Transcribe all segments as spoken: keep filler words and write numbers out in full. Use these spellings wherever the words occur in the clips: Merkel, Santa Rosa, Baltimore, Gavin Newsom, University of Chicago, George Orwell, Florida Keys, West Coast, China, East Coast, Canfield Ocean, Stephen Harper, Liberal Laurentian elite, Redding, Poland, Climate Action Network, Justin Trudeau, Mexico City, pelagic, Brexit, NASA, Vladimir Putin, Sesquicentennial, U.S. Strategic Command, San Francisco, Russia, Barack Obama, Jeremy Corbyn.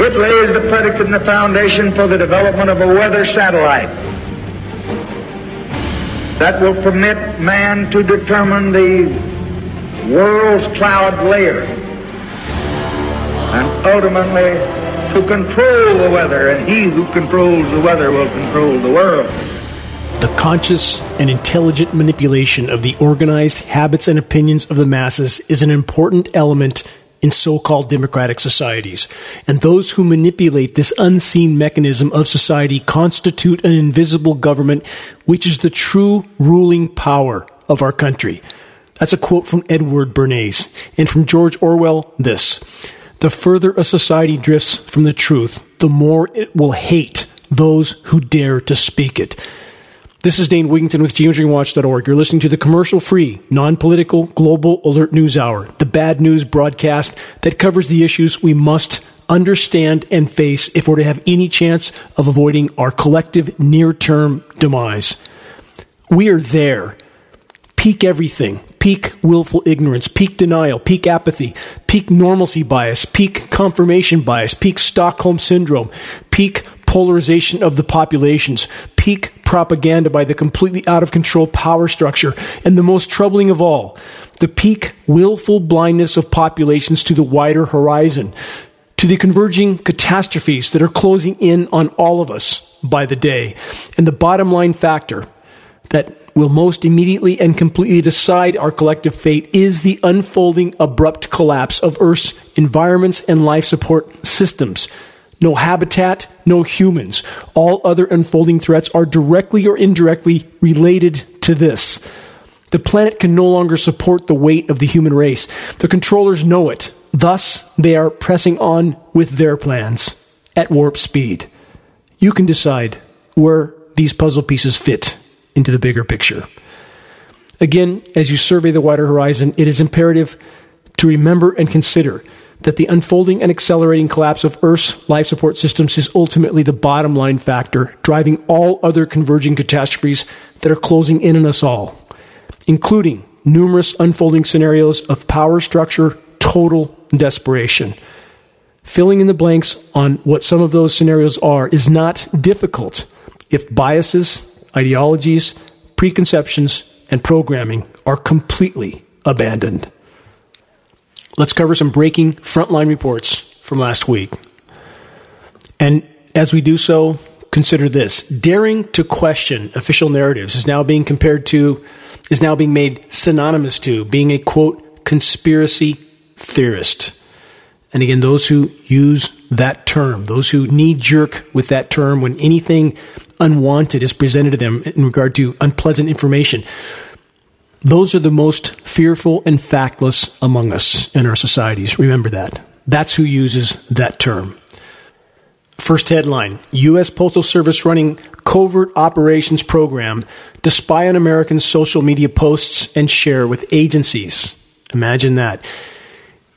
It lays the predicate and the foundation for the development of a weather satellite that will permit man to determine the world's cloud layer and ultimately to control the weather, and he who controls the weather will control the world. The conscious and intelligent manipulation of the organized habits and opinions of the masses is an important element in so-called democratic societies. And those who manipulate this unseen mechanism of society constitute an invisible government, which is the true ruling power of our country. That's a quote from Edward Bernays. And from George Orwell, this: the further a society drifts from the truth, the more it will hate those who dare to speak it. This is Dane Wigington with Geoengineering Watch dot org. You're listening to the commercial-free, non-political, global alert news hour, the bad news broadcast that covers the issues we must understand and face if we're to have any chance of avoiding our collective near-term demise. We are there. Peak everything. Peak willful ignorance. Peak denial. Peak apathy. Peak normalcy bias. Peak confirmation bias. Peak Stockholm syndrome. Peak polarization of the populations, peak propaganda by the completely out-of-control power structure, and the most troubling of all, the peak willful blindness of populations to the wider horizon, to the converging catastrophes that are closing in on all of us by the day. And the bottom line factor that will most immediately and completely decide our collective fate is the unfolding abrupt collapse of Earth's environments and life support systems. No habitat, no humans. All other unfolding threats are directly or indirectly related to this. The planet can no longer support the weight of the human race. The controllers know it. Thus, they are pressing on with their plans at warp speed. You can decide where these puzzle pieces fit into the bigger picture. Again, as you survey the wider horizon, it is imperative to remember and consider that the unfolding and accelerating collapse of Earth's life support systems is ultimately the bottom line factor, driving all other converging catastrophes that are closing in on us all, including numerous unfolding scenarios of power structure, total desperation. Filling in the blanks on what some of those scenarios are is not difficult if biases, ideologies, preconceptions, and programming are completely abandoned. Let's cover some breaking frontline reports from last week. And as we do so, consider this. Daring to question official narratives is now being compared to, is now being made synonymous to being a, quote, conspiracy theorist. And again, those who use that term, those who knee-jerk with that term when anything unwanted is presented to them in regard to unpleasant information, those are the most fearful and factless among us in our societies. Remember that. That's who uses that term. First headline, U S. Postal Service running covert operations program to spy on Americans' social media posts and share with agencies. Imagine that.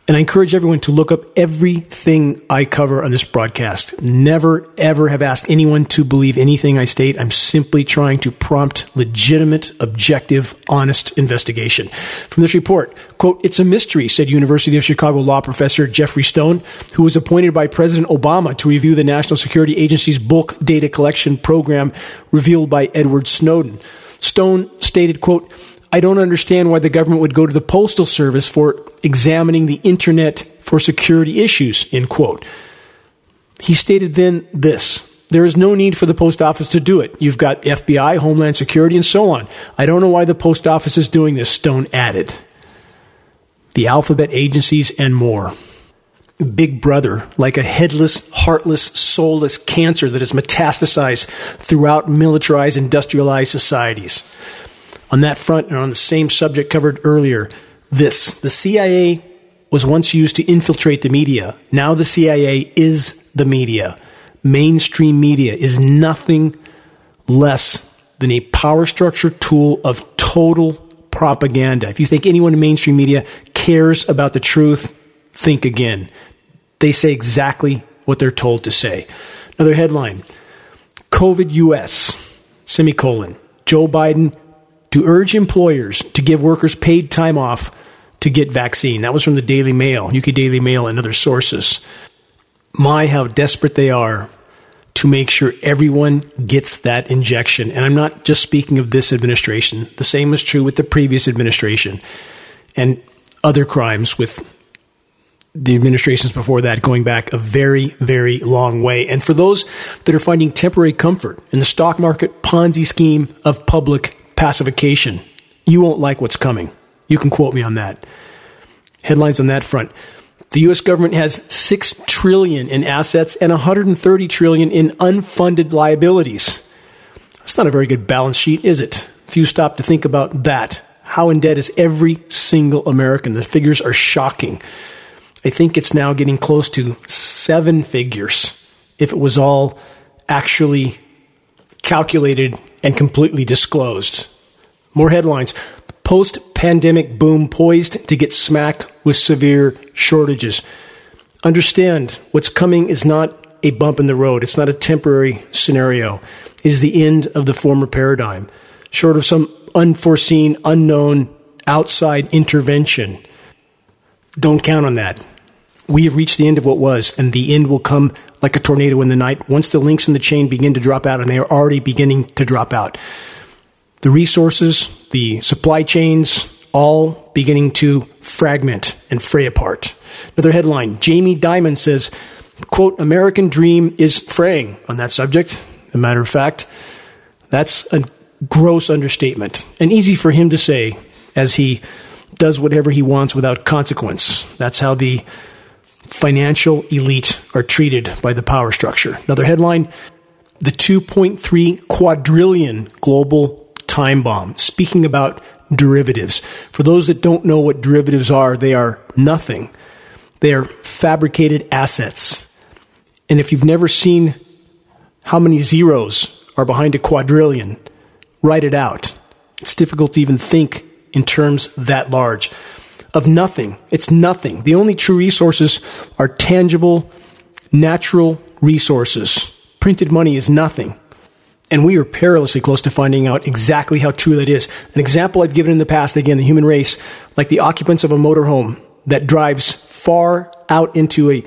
And I encourage everyone to look up everything I cover on this broadcast. Never, ever have asked anyone to believe anything I state. I'm simply trying to prompt legitimate, objective, honest investigation. From this report, quote, "It's a mystery," said University of Chicago law professor Jeffrey Stone, who was appointed by President Obama to review the National Security Agency's bulk data collection program revealed by Edward Snowden. Stone stated, quote, "I don't understand why the government would go to the Postal Service for examining the internet for security issues," end quote. He stated then this: "There is no need for the post office to do it. You've got F B I, Homeland Security, and so on. I don't know why the post office is doing this," Stone added. The alphabet agencies and more. Big Brother, like a headless, heartless, soulless cancer that has metastasized throughout militarized, industrialized societies. On that front, and on the same subject covered earlier, this: the C I A was once used to infiltrate the media. Now the C I A is the media. Mainstream media is nothing less than a power structure tool of total propaganda. If you think anyone in mainstream media cares about the truth, think again. They say exactly what they're told to say. Another headline, COVID U S, semicolon, Joe Biden to urge employers to give workers paid time off to get vaccine. That was from the Daily Mail, U K Daily Mail, and other sources. my, how desperate they are to make sure everyone gets that injection. And I'm not just speaking of this administration. The same is true with the previous administration and other crimes with the administrations before that, going back a very, very long way. And for those that are finding temporary comfort in the stock market Ponzi scheme of public pacification, you won't like what's coming. You can quote me on that. Headlines on that front. The U S government has six trillion dollars in assets and one hundred thirty trillion dollars in unfunded liabilities. That's not a very good balance sheet, is it? Few stop to think about that. How in debt is every single American? The figures are shocking. I think it's now getting close to seven figures if it was all actually calculated and completely disclosed. More headlines. Post-pandemic boom poised to get smacked with severe shortages. Understand, what's coming is not a bump in the road. It's not a temporary scenario. It is the end of the former paradigm. Short of some unforeseen, unknown, outside intervention, don't count on that. We have reached the end of what was, and the end will come like a tornado in the night once the links in the chain begin to drop out, and they are already beginning to drop out. The resources, the supply chains, all beginning to fragment and fray apart. Another headline, Jamie Dimon says, quote, American dream is fraying on that subject. As a matter of fact, that's a gross understatement, and easy for him to say as he does whatever he wants without consequence. That's how the financial elite are treated by the power structure. Another headline, the two point three quadrillion global time bomb. Speaking about derivatives. For those that don't know what derivatives are, they are nothing. They are fabricated assets. And if you've never seen how many zeros are behind a quadrillion, write it out. It's difficult to even think in terms that large, of nothing. It's nothing. The only true resources are tangible, natural resources. Printed money is nothing. And we are perilously close to finding out exactly how true that is. An example I've given in the past, again, the human race, like the occupants of a motorhome that drives far out into a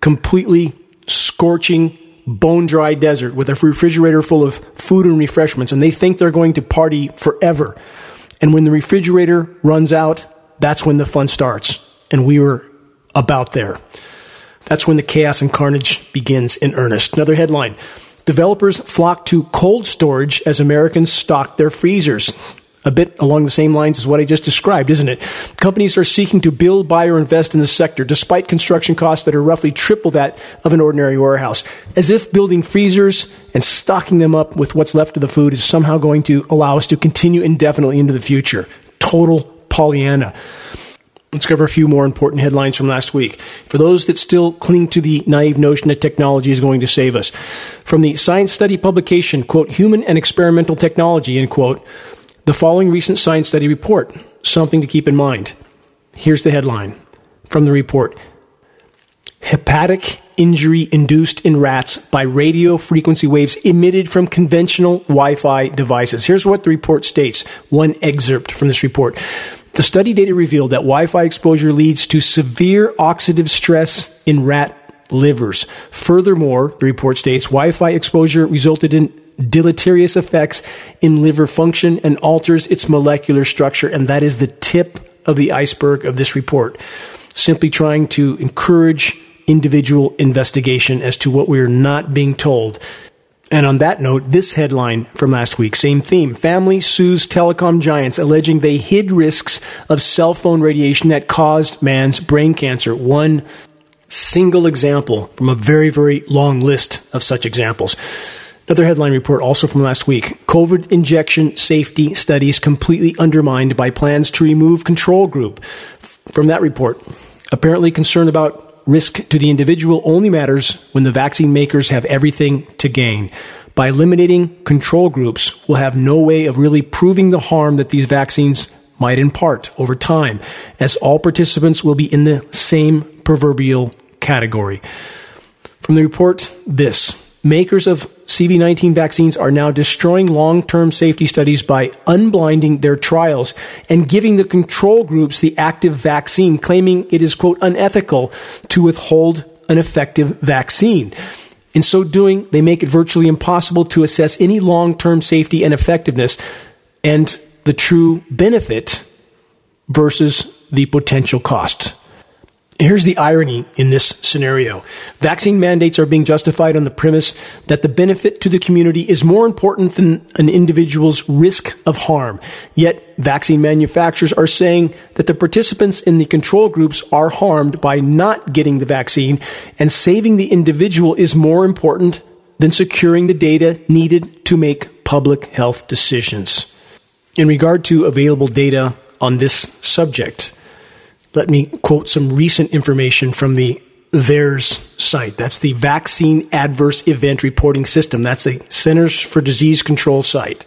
completely scorching, bone-dry desert with a refrigerator full of food and refreshments, and they think they're going to party forever. And when the refrigerator runs out, that's when the fun starts. And we were about there. That's when the chaos and carnage begins in earnest. Another headline, developers flock to cold storage as Americans stock their freezers. A bit along the same lines as what I just described, isn't it? Companies are seeking to build, buy, or invest in the sector, despite construction costs that are roughly triple that of an ordinary warehouse, as if building freezers and stocking them up with what's left of the food is somehow going to allow us to continue indefinitely into the future. Total Pollyanna. Let's cover a few more important headlines from last week. For those that still cling to the naive notion that technology is going to save us. From the Science Study publication, quote, Human and Experimental Technology, end quote, the following recent Science Study report, something to keep in mind. Here's the headline from the report. Hepatic injury induced in rats by radio frequency waves emitted from conventional Wi-Fi devices. Here's what the report states. One excerpt from this report. The study data revealed that Wi-Fi exposure leads to severe oxidative stress in rat livers. Furthermore, the report states, Wi-Fi exposure resulted in deleterious effects in liver function and alters its molecular structure. And that is the tip of the iceberg of this report. Simply trying to encourage individual investigation as to what we're not being told. And on that note, this headline from last week, same theme, family sues telecom giants alleging they hid risks of cell phone radiation that caused man's brain cancer. One single example from a very, very long list of such examples. Another headline report also from last week, COVID injection safety studies completely undermined by plans to remove control group. From that report, apparently concern about risk to the individual only matters when the vaccine makers have everything to gain. By eliminating control groups, we'll have no way of really proving the harm that these vaccines might impart over time, as all participants will be in the same proverbial category. From the report, this, makers of C V nineteen vaccines are now destroying long-term safety studies by unblinding their trials and giving the control groups the active vaccine, claiming it is, quote, unethical to withhold an effective vaccine. In so doing, they make it virtually impossible to assess any long-term safety and effectiveness and the true benefit versus the potential cost. Here's the irony in this scenario. Vaccine mandates are being justified on the premise that the benefit to the community is more important than an individual's risk of harm. Yet, vaccine manufacturers are saying that the participants in the control groups are harmed by not getting the vaccine, and saving the individual is more important than securing the data needed to make public health decisions. In regard to available data on this subject, let me quote some recent information from the VAERS site. That's the Vaccine Adverse Event Reporting System. That's the Centers for Disease Control site.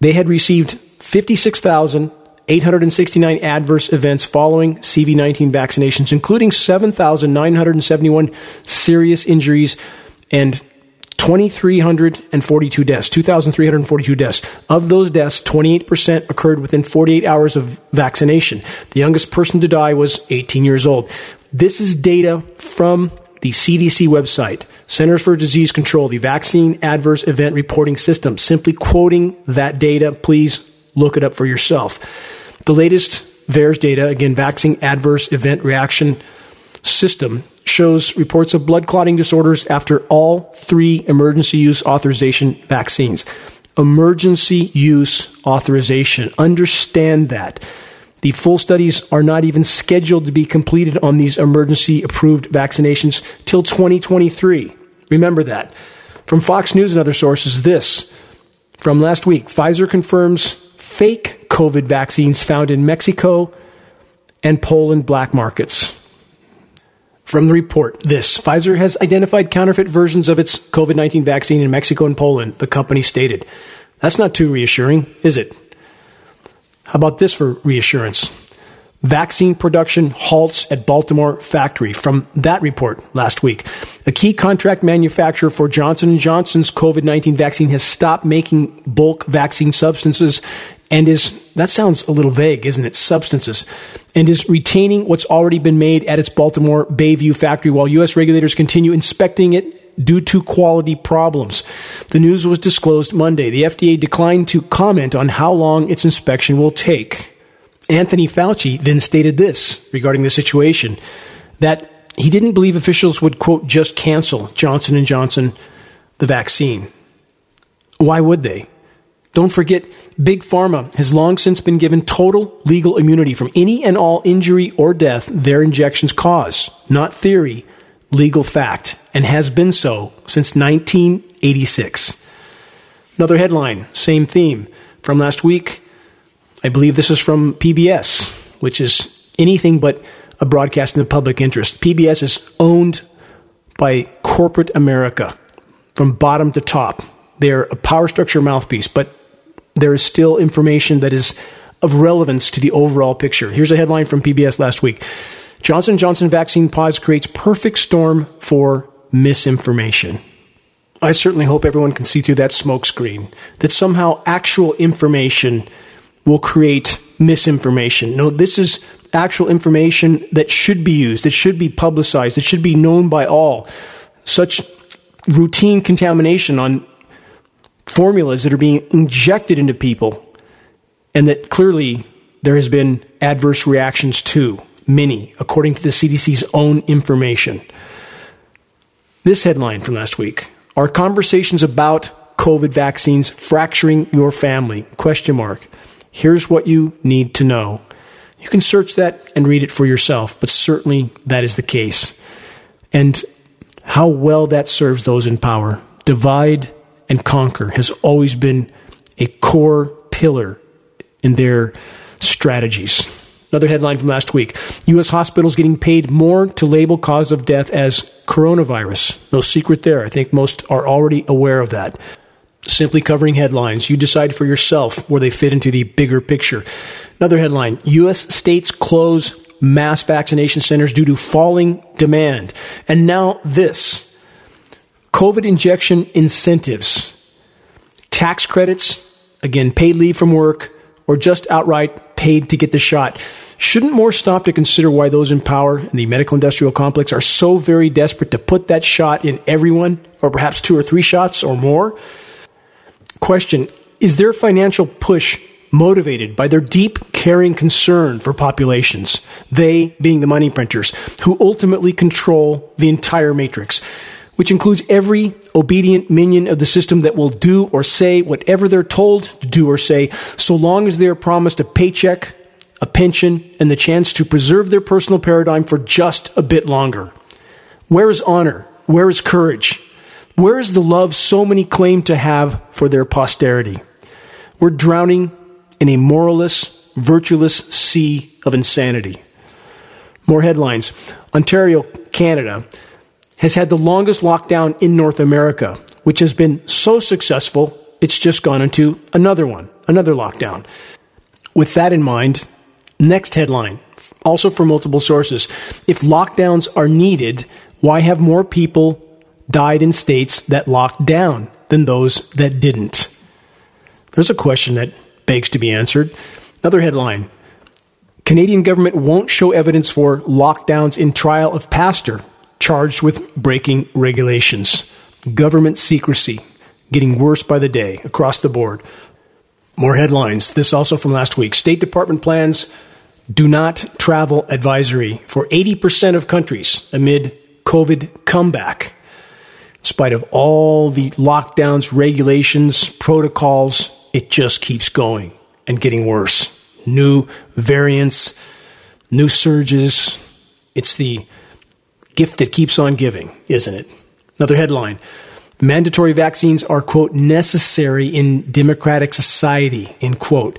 They had received fifty-six thousand eight hundred sixty-nine adverse events following C O V I D nineteen vaccinations, including seven thousand nine hundred seventy-one serious injuries and two thousand three hundred forty-two deaths, two thousand three hundred forty-two deaths. Of those deaths, twenty-eight percent occurred within forty-eight hours of vaccination. The youngest person to die was eighteen years old. This is data from the C D C website, Centers for Disease Control, the Vaccine Adverse Event Reporting System. Simply quoting that data, please look it up for yourself. The latest VAERS data, again, Vaccine Adverse Event Reaction System, shows reports of blood clotting disorders after all three emergency use authorization vaccines. Emergency use authorization. Understand that. The full studies are not even scheduled to be completed on these emergency approved vaccinations till twenty twenty-three. Remember that. From Fox News and other sources, this from last week, Pfizer confirms fake COVID vaccines found in Mexico and Poland black markets. From the report, this, Pfizer has identified counterfeit versions of its COVID nineteen vaccine in Mexico and Poland, the company stated. That's not too reassuring, is it? How about this for reassurance? Vaccine production halts at Baltimore factory. From that report last week, a key contract manufacturer for Johnson and Johnson's COVID nineteen vaccine has stopped making bulk vaccine substances and is, that sounds a little vague, isn't it? Substances. And is retaining what's already been made at its Baltimore Bayview factory while U S regulators continue inspecting it due to quality problems. The news was disclosed Monday. The F D A declined to comment on how long its inspection will take. Anthony Fauci then stated this regarding the situation, that he didn't believe officials would, quote, just cancel Johnson and Johnson, the vaccine. Why would they? Don't forget, Big Pharma has long since been given total legal immunity from any and all injury or death their injections cause. Not theory, legal fact, and has been so since nineteen eighty-six. Another headline, same theme, from last week. I believe this is from P B S, which is anything but a broadcast in the public interest. P B S is owned by corporate America from bottom to top. They're a power structure mouthpiece, but there is still information that is of relevance to the overall picture. Here's a headline from P B S last week. Johnson and Johnson vaccine pause creates perfect storm for misinformation. I certainly hope everyone can see through that smoke screen, that somehow actual information will create misinformation. No, this is actual information that should be used, that should be publicized, that should be known by all. Such routine contamination on formulas that are being injected into people, and that clearly there has been adverse reactions to many, according to the C D C's own information. This headline from last week, are conversations about COVID vaccines fracturing your family? Question mark. Here's what you need to know. You can search that and read it for yourself, but certainly that is the case. And how well that serves those in power. Divide and conquer has always been a core pillar in their strategies. Another headline from last week, U S hospitals getting paid more to label cause of death as coronavirus. No secret there. I think most are already aware of that. Simply covering headlines. You decide for yourself where they fit into the bigger picture. Another headline, U S states close mass vaccination centers due to falling demand. And now this. COVID injection incentives, tax credits, again, paid leave from work, or just outright paid to get the shot. Shouldn't more stop to consider why those in power in the medical industrial complex are so very desperate to put that shot in everyone, or perhaps two or three shots or more? Question: is their financial push motivated by their deep, caring concern for populations, they being the money printers, who ultimately control the entire matrix, which includes every obedient minion of the system that will do or say whatever they're told to do or say, so long as they are promised a paycheck, a pension, and the chance to preserve their personal paradigm for just a bit longer? Where is honor? Where is courage? Where is the love so many claim to have for their posterity? We're drowning in a moralless, virtueless sea of insanity. More headlines. Ontario, Canada, has had the longest lockdown in North America, which has been so successful, it's just gone into another one, another lockdown. With that in mind, next headline, also from multiple sources. If lockdowns are needed, why have more people died in states that locked down than those that didn't? There's a question that begs to be answered. Another headline. Canadian government won't show evidence for lockdowns in trial of pastor charged with breaking regulations. Government secrecy getting worse by the day across the board. More headlines. This also from last week. State Department plans do not travel advisory for eighty percent of countries amid COVID comeback. In spite of all the lockdowns, regulations, protocols, it just keeps going and getting worse. New variants, new surges. It's the gift that keeps on giving, isn't it? Another headline. Mandatory vaccines are, quote, necessary in democratic society, end quote.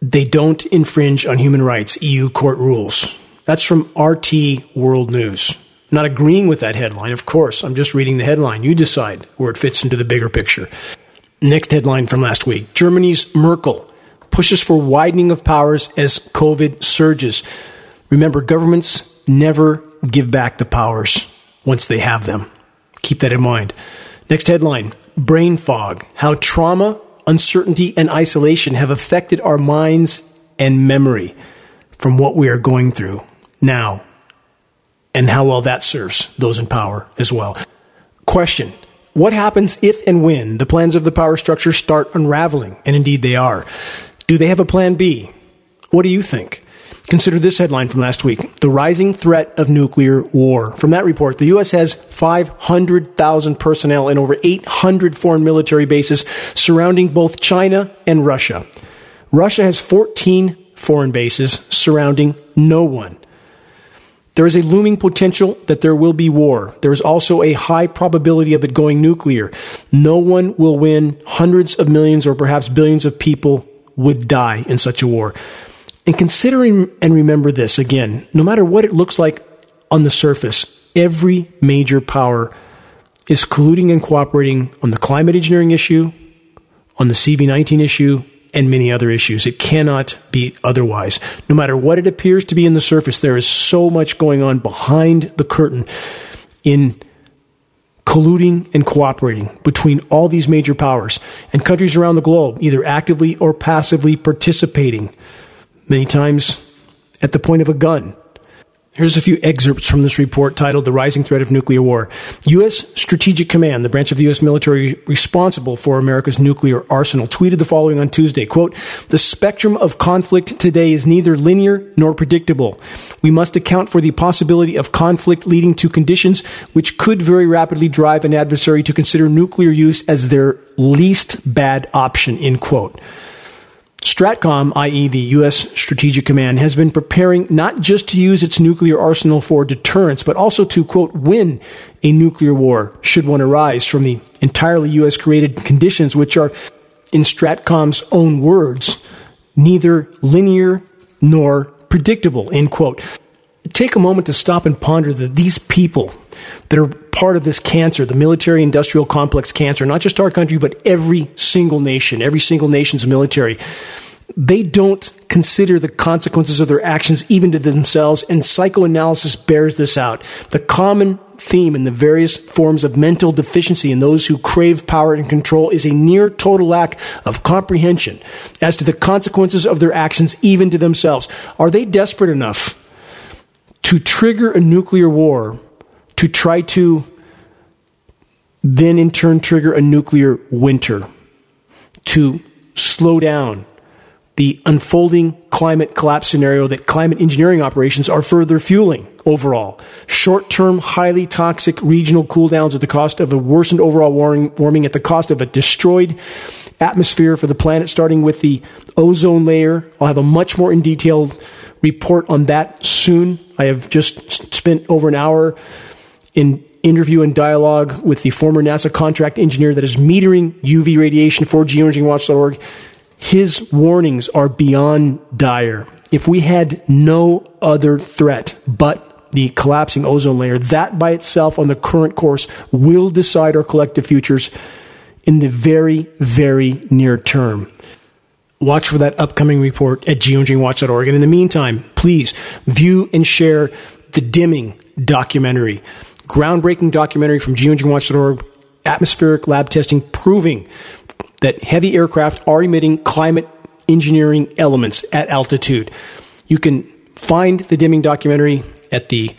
They don't infringe on human rights, E U court rules. That's from R T World News. I'm not agreeing with that headline, of course. I'm just reading the headline. You decide where it fits into the bigger picture. Next headline from last week. Germany's Merkel pushes for widening of powers as COVID surges. Remember, governments never give back the powers once they have them. Keep that in mind. Next headline, brain fog, how trauma, uncertainty, and isolation have affected our minds and memory from what we are going through now, and how well that serves those in power as well. Question, what happens if and when the plans of the power structure start unraveling? And indeed they are. Do they have a plan B? What do you think? Consider this headline from last week, the rising threat of nuclear war. From that report, the U S has five hundred thousand personnel in over eight hundred foreign military bases surrounding both China and Russia. Russia has fourteen foreign bases surrounding no one. There is a looming potential that there will be war. There is also a high probability of it going nuclear. No one will win. Hundreds of millions or perhaps billions of people would die in such a war. And consider and remember this again, no matter what it looks like on the surface, every major power is colluding and cooperating on the climate engineering issue, on the C V nineteen issue, and many other issues. It cannot be otherwise. No matter what it appears to be on the surface, there is so much going on behind the curtain in colluding and cooperating between all these major powers and countries around the globe, either actively or passively participating, many times at the point of a gun. Here's a few excerpts from this report titled The Rising Threat of Nuclear War. U S Strategic Command, the branch of the U S military responsible for America's nuclear arsenal, tweeted the following on Tuesday, quote, "The spectrum of conflict today is neither linear nor predictable. We must account for the possibility of conflict leading to conditions which could very rapidly drive an adversary to consider nuclear use as their least bad option," end quote. Stratcom, that is the U S Strategic Command, has been preparing not just to use its nuclear arsenal for deterrence, but also to, quote, win a nuclear war should one arise from the entirely U S-created conditions, which are, in Stratcom's own words, neither linear nor predictable, end quote. Take a moment to stop and ponder that these people that are part of this cancer, the military-industrial complex cancer, not just our country, but every single nation, every single nation's military, they don't consider the consequences of their actions even to themselves, and psychoanalysis bears this out. The common theme in the various forms of mental deficiency in those who crave power and control is a near total lack of comprehension as to the consequences of their actions, even to themselves. Are they desperate enough to trigger a nuclear war to try to then in turn trigger a nuclear winter to slow down the unfolding climate collapse scenario that climate engineering operations are further fueling overall? Short-term, highly toxic regional cooldowns at the cost of a worsened overall warming, at the cost of a destroyed atmosphere for the planet, starting with the ozone layer. I'll have a much more in detail report on that soon. I have just spent over an hour in interview and dialogue with the former NASA contract engineer that is metering U V radiation for geoengineering watch dot org. His warnings are beyond dire. If we had no other threat but the collapsing ozone layer, that by itself on the current course will decide our collective futures in the very, very near term. Watch for that upcoming report at geoengineering watch dot org. And in the meantime, please view and share The Dimming documentary. Groundbreaking documentary from geoengineering watch dot org, atmospheric lab testing proving that heavy aircraft are emitting climate engineering elements at altitude. You can find The Dimming documentary at the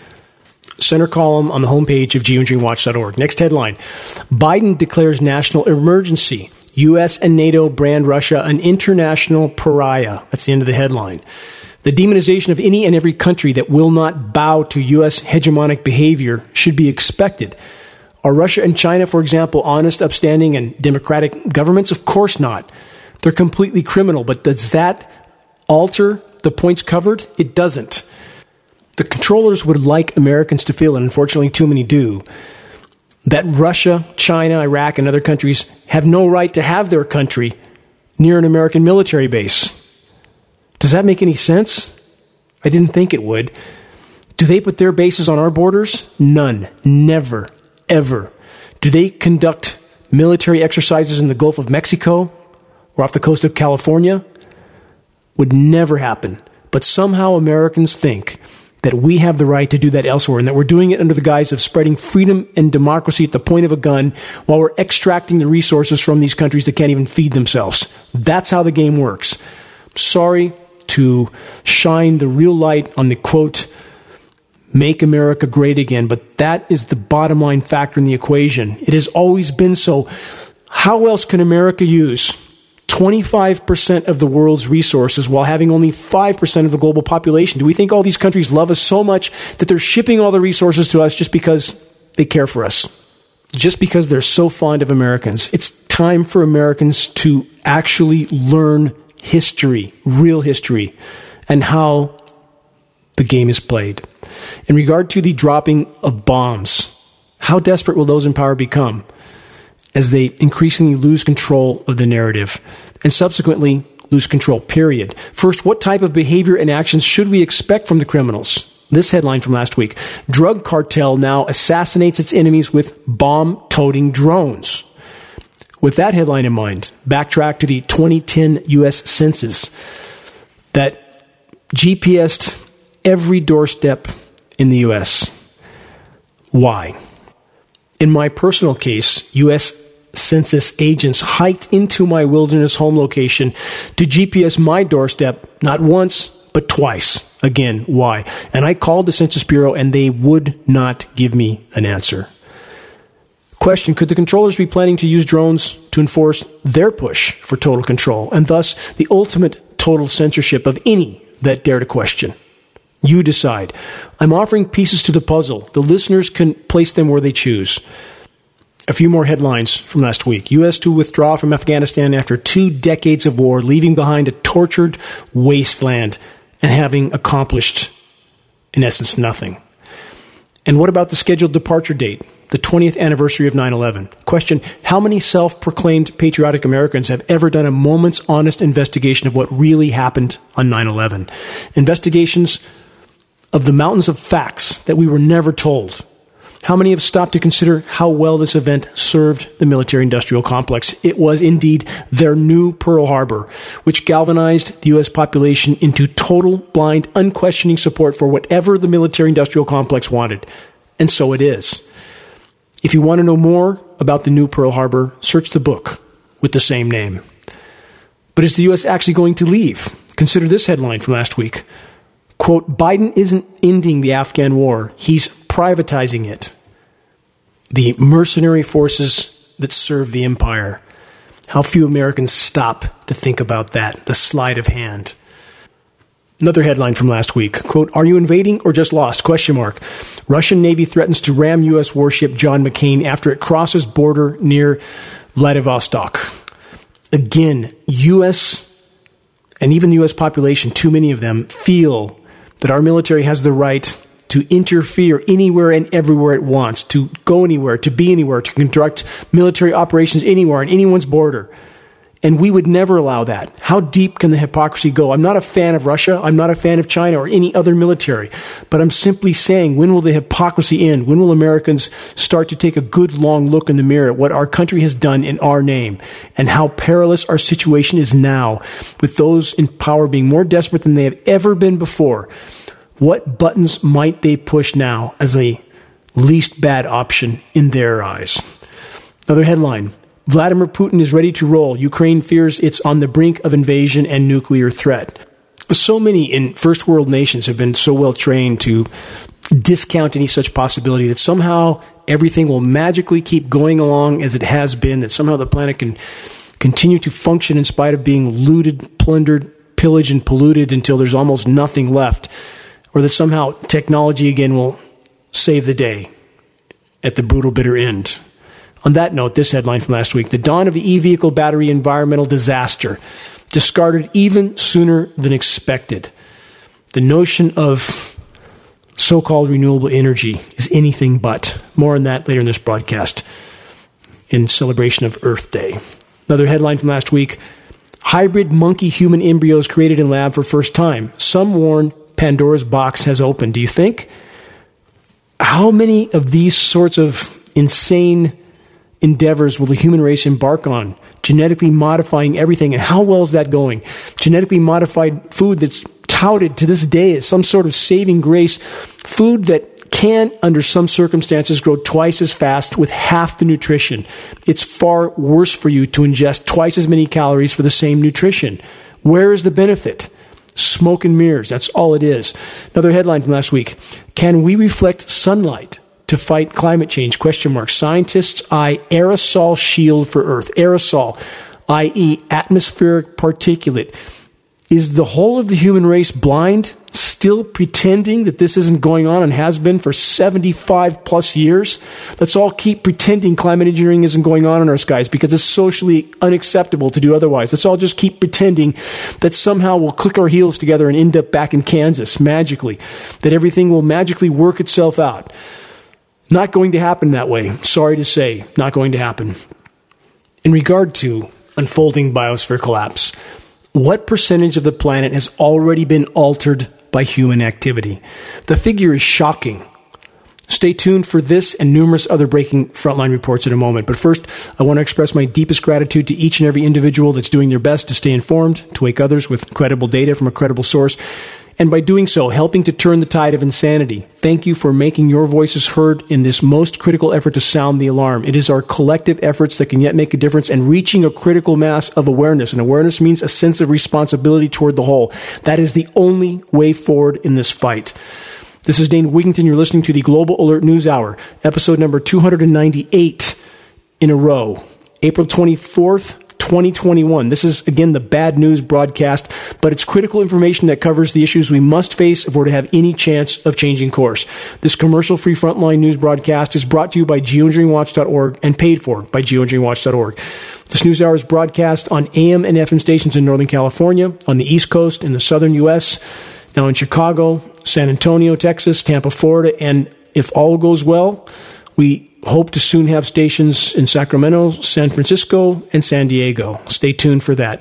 center column on the homepage of geoengineering watch dot org. Next headline, Biden declares national emergency. U S and NATO brand Russia an international pariah. That's the end of the headline. The demonization of any and every country that will not bow to U S hegemonic behavior should be expected. Are Russia and China, for example, honest, upstanding, and democratic governments? Of course not. They're completely criminal. But does that alter the points covered? It doesn't. The controllers would like Americans to feel, and unfortunately too many do, that Russia, China, Iraq, and other countries have no right to have their country near an American military base. Does that make any sense? I didn't think it would. Do they put their bases on our borders? None. Never. Ever. Do they conduct military exercises in the Gulf of Mexico or off the coast of California? Would never happen. But somehow Americans think that we have the right to do that elsewhere and that we're doing it under the guise of spreading freedom and democracy at the point of a gun while we're extracting the resources from these countries that can't even feed themselves. That's how the game works. Sorry to shine the real light on the quote, make America great again, but that is the bottom line factor in the equation. It has always been so. How else can America use twenty-five percent of the world's resources while having only five percent of the global population? Do we think all these countries love us so much that they're shipping all the resources to us just because they care for us? Just because they're so fond of Americans? It's time for Americans to actually learn history, real history, and how the game is played. In regard to the dropping of bombs, how desperate will those in power become as they increasingly lose control of the narrative and subsequently lose control, period? First, what type of behavior and actions should we expect from the criminals? This headline from last week, drug cartel now assassinates its enemies with bomb-toting drones. With that headline in mind, backtrack to the twenty ten U S Census that G P S'd every doorstep in the U S. Why? In my personal case, U S Census agents hiked into my wilderness home location to G P S my doorstep not once, but twice. Again, why? And I called the Census Bureau and they would not give me an answer. Question, could the controllers be planning to use drones to enforce their push for total control and thus the ultimate total censorship of any that dare to question? You decide. I'm offering pieces to the puzzle. The listeners can place them where they choose. A few more headlines from last week. U S to withdraw from Afghanistan after two decades of war, leaving behind a tortured wasteland and having accomplished, in essence, nothing. And what about the scheduled departure date? The twentieth anniversary of nine eleven. Question, how many self-proclaimed patriotic Americans have ever done a moment's honest investigation of what really happened on nine eleven? Investigations of the mountains of facts that we were never told. How many have stopped to consider how well this event served the military-industrial complex? It was indeed their new Pearl Harbor, which galvanized the U S population into total, blind, unquestioning support for whatever the military-industrial complex wanted. And so it is. If you want to know more about the new Pearl Harbor, search the book with the same name. But is the U S actually going to leave? Consider this headline from last week. Quote, Biden isn't ending the Afghan war. He's privatizing it. The mercenary forces that serve the empire. How few Americans stop to think about that, the sleight of hand. Another headline from last week, quote, are you invading or just lost? Question mark. Russian Navy threatens to ram U S warship John McCain after it crosses border near Vladivostok. Again, U S and even the U S population, too many of them, feel that our military has the right to interfere anywhere and everywhere it wants, to go anywhere, to be anywhere, to conduct military operations anywhere on anyone's border. And we would never allow that. How deep can the hypocrisy go? I'm not a fan of Russia. I'm not a fan of China or any other military. But I'm simply saying, when will the hypocrisy end? When will Americans start to take a good long look in the mirror at what our country has done in our name and how perilous our situation is now, with those in power being more desperate than they have ever been before? What buttons might they push now as a least bad option in their eyes? Another headline. Vladimir Putin is ready to roll. Ukraine fears it's on the brink of invasion and nuclear threat. So many in first world nations have been so well trained to discount any such possibility that somehow everything will magically keep going along as it has been, that somehow the planet can continue to function in spite of being looted, plundered, pillaged, and polluted until there's almost nothing left, or that somehow technology again will save the day at the brutal bitter end. On that note, this headline from last week, the dawn of the e-vehicle battery environmental disaster, discarded even sooner than expected. The notion of so-called renewable energy is anything but. More on that later in this broadcast in celebration of Earth Day. Another headline from last week, hybrid monkey-human embryos created in lab for first time. Some warn Pandora's box has opened. Do you think? How many of these sorts of insane endeavors will the human race embark on, genetically modifying everything? And how well is that going? Genetically modified food that's touted to this day as some sort of saving grace, food that can, under some circumstances, grow twice as fast with half the nutrition. It's far worse for you to ingest twice as many calories for the same nutrition. Where is the benefit? Smoke and mirrors, that's all it is. Another headline from last week, can we reflect sunlight to fight climate change? Question mark. Scientists eye aerosol shield for Earth. Aerosol, that is atmospheric particulate. Is the whole of the human race blind, still pretending that this isn't going on and has been for seventy-five plus years? Let's all keep pretending climate engineering isn't going on in our skies because it's socially unacceptable to do otherwise. Let's all just keep pretending that somehow we'll click our heels together and end up back in Kansas magically, that everything will magically work itself out. Not going to happen that way. Sorry to say, not going to happen. In regard to unfolding biosphere collapse, what percentage of the planet has already been altered by human activity? The figure is shocking. Stay tuned for this and numerous other breaking frontline reports in a moment. But first, I want to express my deepest gratitude to each and every individual that's doing their best to stay informed, to wake others with credible data from a credible source, and by doing so, helping to turn the tide of insanity. Thank you for making your voices heard in this most critical effort to sound the alarm. It is our collective efforts that can yet make a difference and reaching a critical mass of awareness. And awareness means a sense of responsibility toward the whole. That is the only way forward in this fight. This is Dane Wigington. You're listening to the Global Alert News Hour, episode number two hundred ninety-eight in a row, April twenty-fourth, twenty twenty-one. This is, again, the bad news broadcast, but it's critical information that covers the issues we must face if we're to have any chance of changing course. This commercial-free frontline news broadcast is brought to you by Geoengineering Watch dot org and paid for by Geoengineering Watch dot org. This news hour is broadcast on A M and F M stations in Northern California, on the East Coast, in the Southern U S, now in Chicago, San Antonio, Texas, Tampa, Florida, and if all goes well, we hope to soon have stations in Sacramento, San Francisco, and San Diego. Stay tuned for that.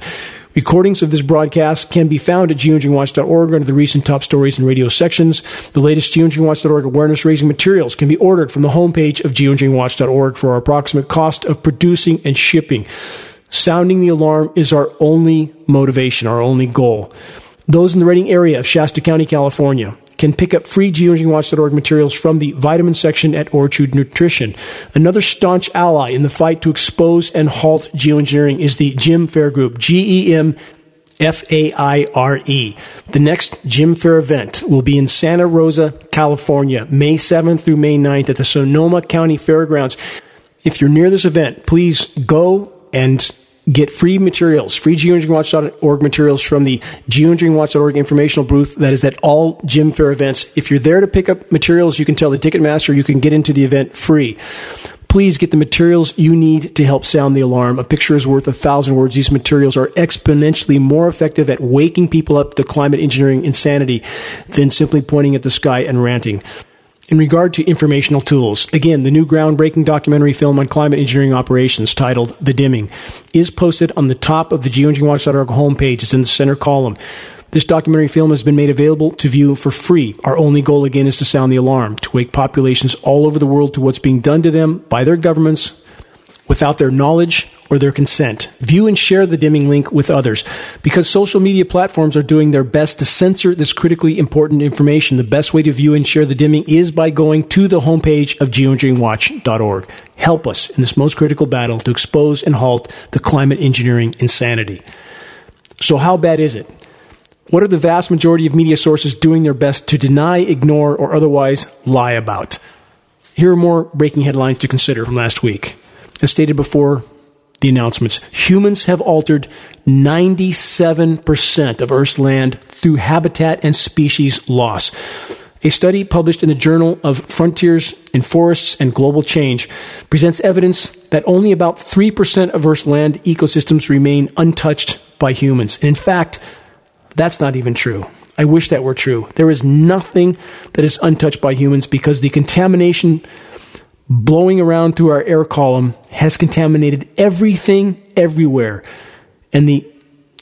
Recordings of this broadcast can be found at geoengineering watch dot org under the recent top stories and radio sections. The latest geoengineering watch dot org awareness-raising materials can be ordered from the homepage of geoengineering watch dot org for our approximate cost of producing and shipping. Sounding the alarm is our only motivation, our only goal. Those in the Redding area of Shasta County, California, can pick up free geoengineering watch dot org materials from the vitamin section at Orchard Nutrition. Another staunch ally in the fight to expose and halt geoengineering is the Jim Fair Group, G E M F A I R E. The next Jim Fair event will be in Santa Rosa, California, May seventh through May ninth at the Sonoma County Fairgrounds. If you're near this event, please go and get free materials, free geoengineering watch dot org materials from the geoengineering watch dot org informational booth that is at all Jim Fair events. If you're there to pick up materials, you can tell the Ticketmaster you can get into the event free. Please get the materials you need to help sound the alarm. A picture is worth a thousand words. These materials are exponentially more effective at waking people up to climate engineering insanity than simply pointing at the sky and ranting. In regard to informational tools, again, the new groundbreaking documentary film on climate engineering operations titled The Dimming is posted on the top of the geoengineering watch dot org homepage. It's in the center column. This documentary film has been made available to view for free. Our only goal, again, is to sound the alarm, to wake populations all over the world to what's being done to them by their governments without their knowledge or their consent. View and share the Dimming link with others, because social media platforms are doing their best to censor this critically important information. The best way to view and share the Dimming is by going to the homepage of geoengineering watch dot org. Help us in this most critical battle to expose and halt the climate engineering insanity. So how bad is it? What are the vast majority of media sources doing their best to deny, ignore, or otherwise lie about? Here are more breaking headlines to consider from last week. As stated before the announcements, humans have altered ninety-seven percent of Earth's land through habitat and species loss. A study published in the Journal of Frontiers in Forests and Global Change presents evidence that only about three percent of Earth's land ecosystems remain untouched by humans. And in fact, that's not even true. I wish that were true. There is nothing that is untouched by humans, because the contamination blowing around through our air column has contaminated everything everywhere. And the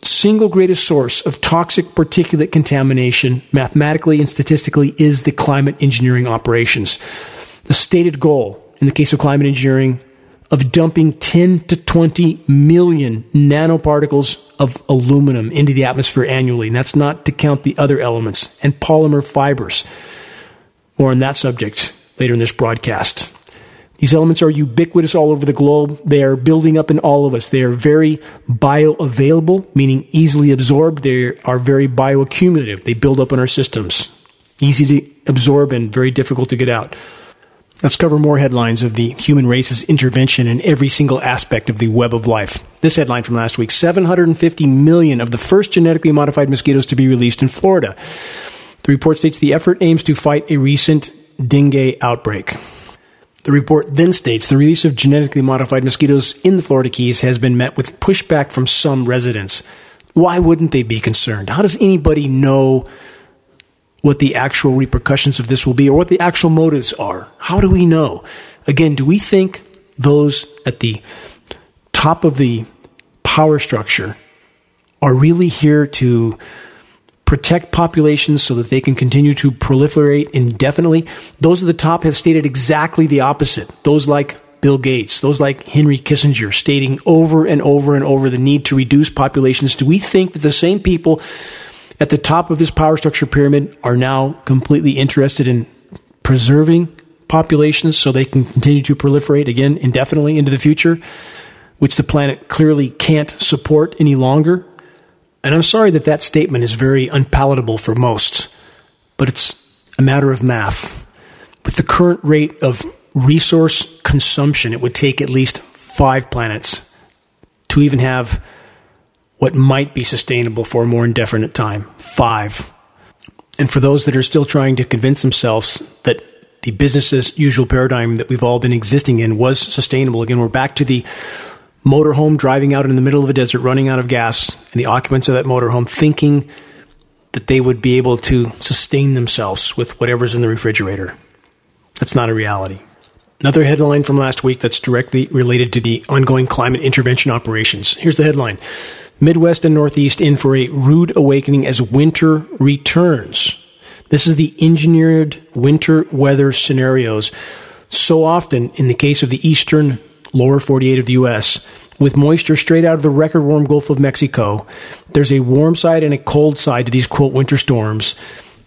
single greatest source of toxic particulate contamination, mathematically and statistically, is the climate engineering operations. The stated goal, in the case of climate engineering, of dumping ten to twenty million nanoparticles of aluminum into the atmosphere annually. And that's not to count the other elements and polymer fibers. More on that subject later in this broadcast. These elements are ubiquitous all over the globe. They are building up in all of us. They are very bioavailable, meaning easily absorbed. They are very bioaccumulative. They build up in our systems. Easy to absorb and very difficult to get out. Let's cover more headlines of the human race's intervention in every single aspect of the web of life. This headline from last week, seven hundred fifty million of the first genetically modified mosquitoes to be released in Florida. The report states the effort aims to fight a recent dengue outbreak. The report then states the release of genetically modified mosquitoes in the Florida Keys has been met with pushback from some residents. Why wouldn't they be concerned? How does anybody know what the actual repercussions of this will be, or what the actual motives are? How do we know? Again, do we think those at the top of the power structure are really here to protect populations so that they can continue to proliferate indefinitely? Those at the top have stated exactly the opposite. Those like Bill Gates, those like Henry Kissinger, stating over and over and over the need to reduce populations. Do we think that the same people at the top of this power structure pyramid are now completely interested in preserving populations so they can continue to proliferate again indefinitely into the future, which the planet clearly can't support any longer? And I'm sorry that that statement is very unpalatable for most, but it's a matter of math. With the current rate of resource consumption, it would take at least five planets to even have what might be sustainable for a more indefinite time. Five. And for those that are still trying to convince themselves that the business as usual paradigm that we've all been existing in was sustainable, again, we're back to the motorhome driving out in the middle of a desert, running out of gas, and the occupants of that motorhome thinking that they would be able to sustain themselves with whatever's in the refrigerator. That's not a reality. Another headline from last week that's directly related to the ongoing climate intervention operations. Here's the headline. Midwest and Northeast in for a rude awakening as winter returns. This is the engineered winter weather scenarios. So often, in the case of the eastern lower forty-eight of the U S, with moisture straight out of the record-warm Gulf of Mexico, there's a warm side and a cold side to these, quote, winter storms.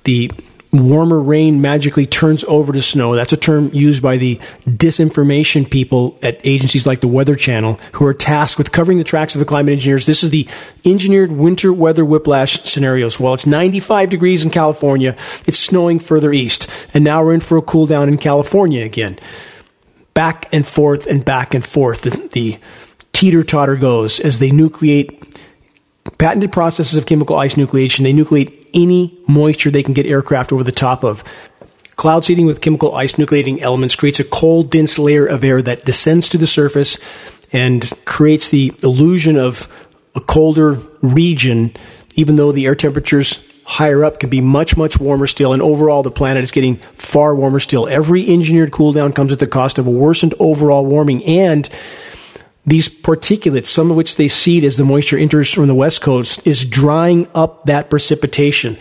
The warmer rain magically turns over to snow. That's a term used by the disinformation people at agencies like the Weather Channel, who are tasked with covering the tracks of the climate engineers. This is the engineered winter weather whiplash scenarios. Well, it's ninety-five degrees in California. It's snowing further east. And now we're in for a cool down in California again. Back and forth and back and forth. The, the teeter-totter goes as they nucleate patented processes of chemical ice nucleation. They nucleate any moisture they can get aircraft over the top of. Cloud seeding with chemical ice nucleating elements creates a cold, dense layer of air that descends to the surface and creates the illusion of a colder region, even though the air temperatures higher up can be much, much warmer still. And overall, the planet is getting far warmer still. Every engineered cool down comes at the cost of a worsened overall warming. And these particulates, some of which they seed as the moisture enters from the West Coast, is drying up that precipitation.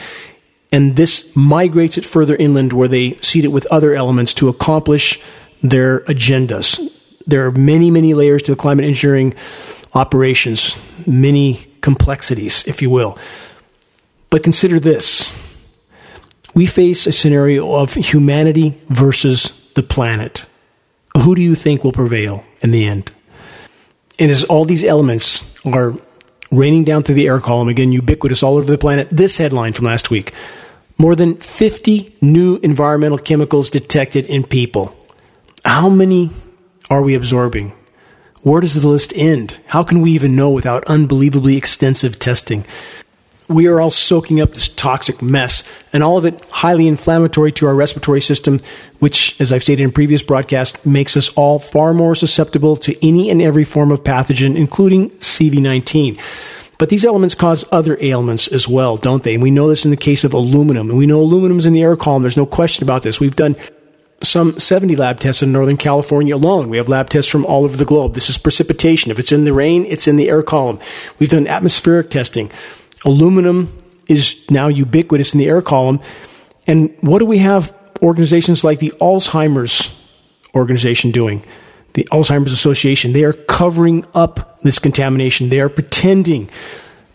And this migrates it further inland where they seed it with other elements to accomplish their agendas. There are many, many layers to the climate engineering operations, many complexities, if you will. But consider this. We face a scenario of humanity versus the planet. Who do you think will prevail in the end? And as all these elements are raining down through the air column, again, ubiquitous all over the planet, this headline from last week: more than fifty new environmental chemicals detected in people. How many are we absorbing? Where does the list end? How can we even know without unbelievably extensive testing? We are all soaking up this toxic mess, and all of it highly inflammatory to our respiratory system, which, as I've stated in previous broadcasts, makes us all far more susceptible to any and every form of pathogen, including C V nineteen. But these elements cause other ailments as well, don't they? And we know this in the case of aluminum, and we know aluminum's in the air column. There's no question about this. We've done some seventy lab tests in Northern California alone. We have lab tests from all over the globe. This is precipitation. If it's in the rain, it's in the air column. We've done atmospheric testing. Aluminum is now ubiquitous in the air column. And what do we have organizations like the Alzheimer's organization doing? The Alzheimer's Association. They are covering up this contamination. They are pretending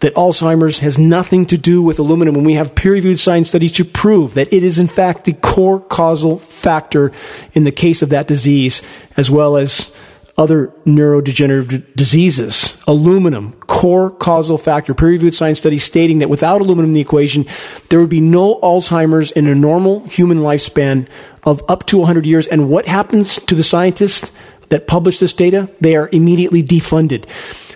that Alzheimer's has nothing to do with aluminum, when we have peer-reviewed science studies to prove that it is, in fact, the core causal factor in the case of that disease, as well as other neurodegenerative diseases. Aluminum, core causal factor. Peer-reviewed science studies stating that without aluminum in the equation, there would be no Alzheimer's in a normal human lifespan of up to one hundred years. And what happens to the scientists that publish this data? They are immediately defunded.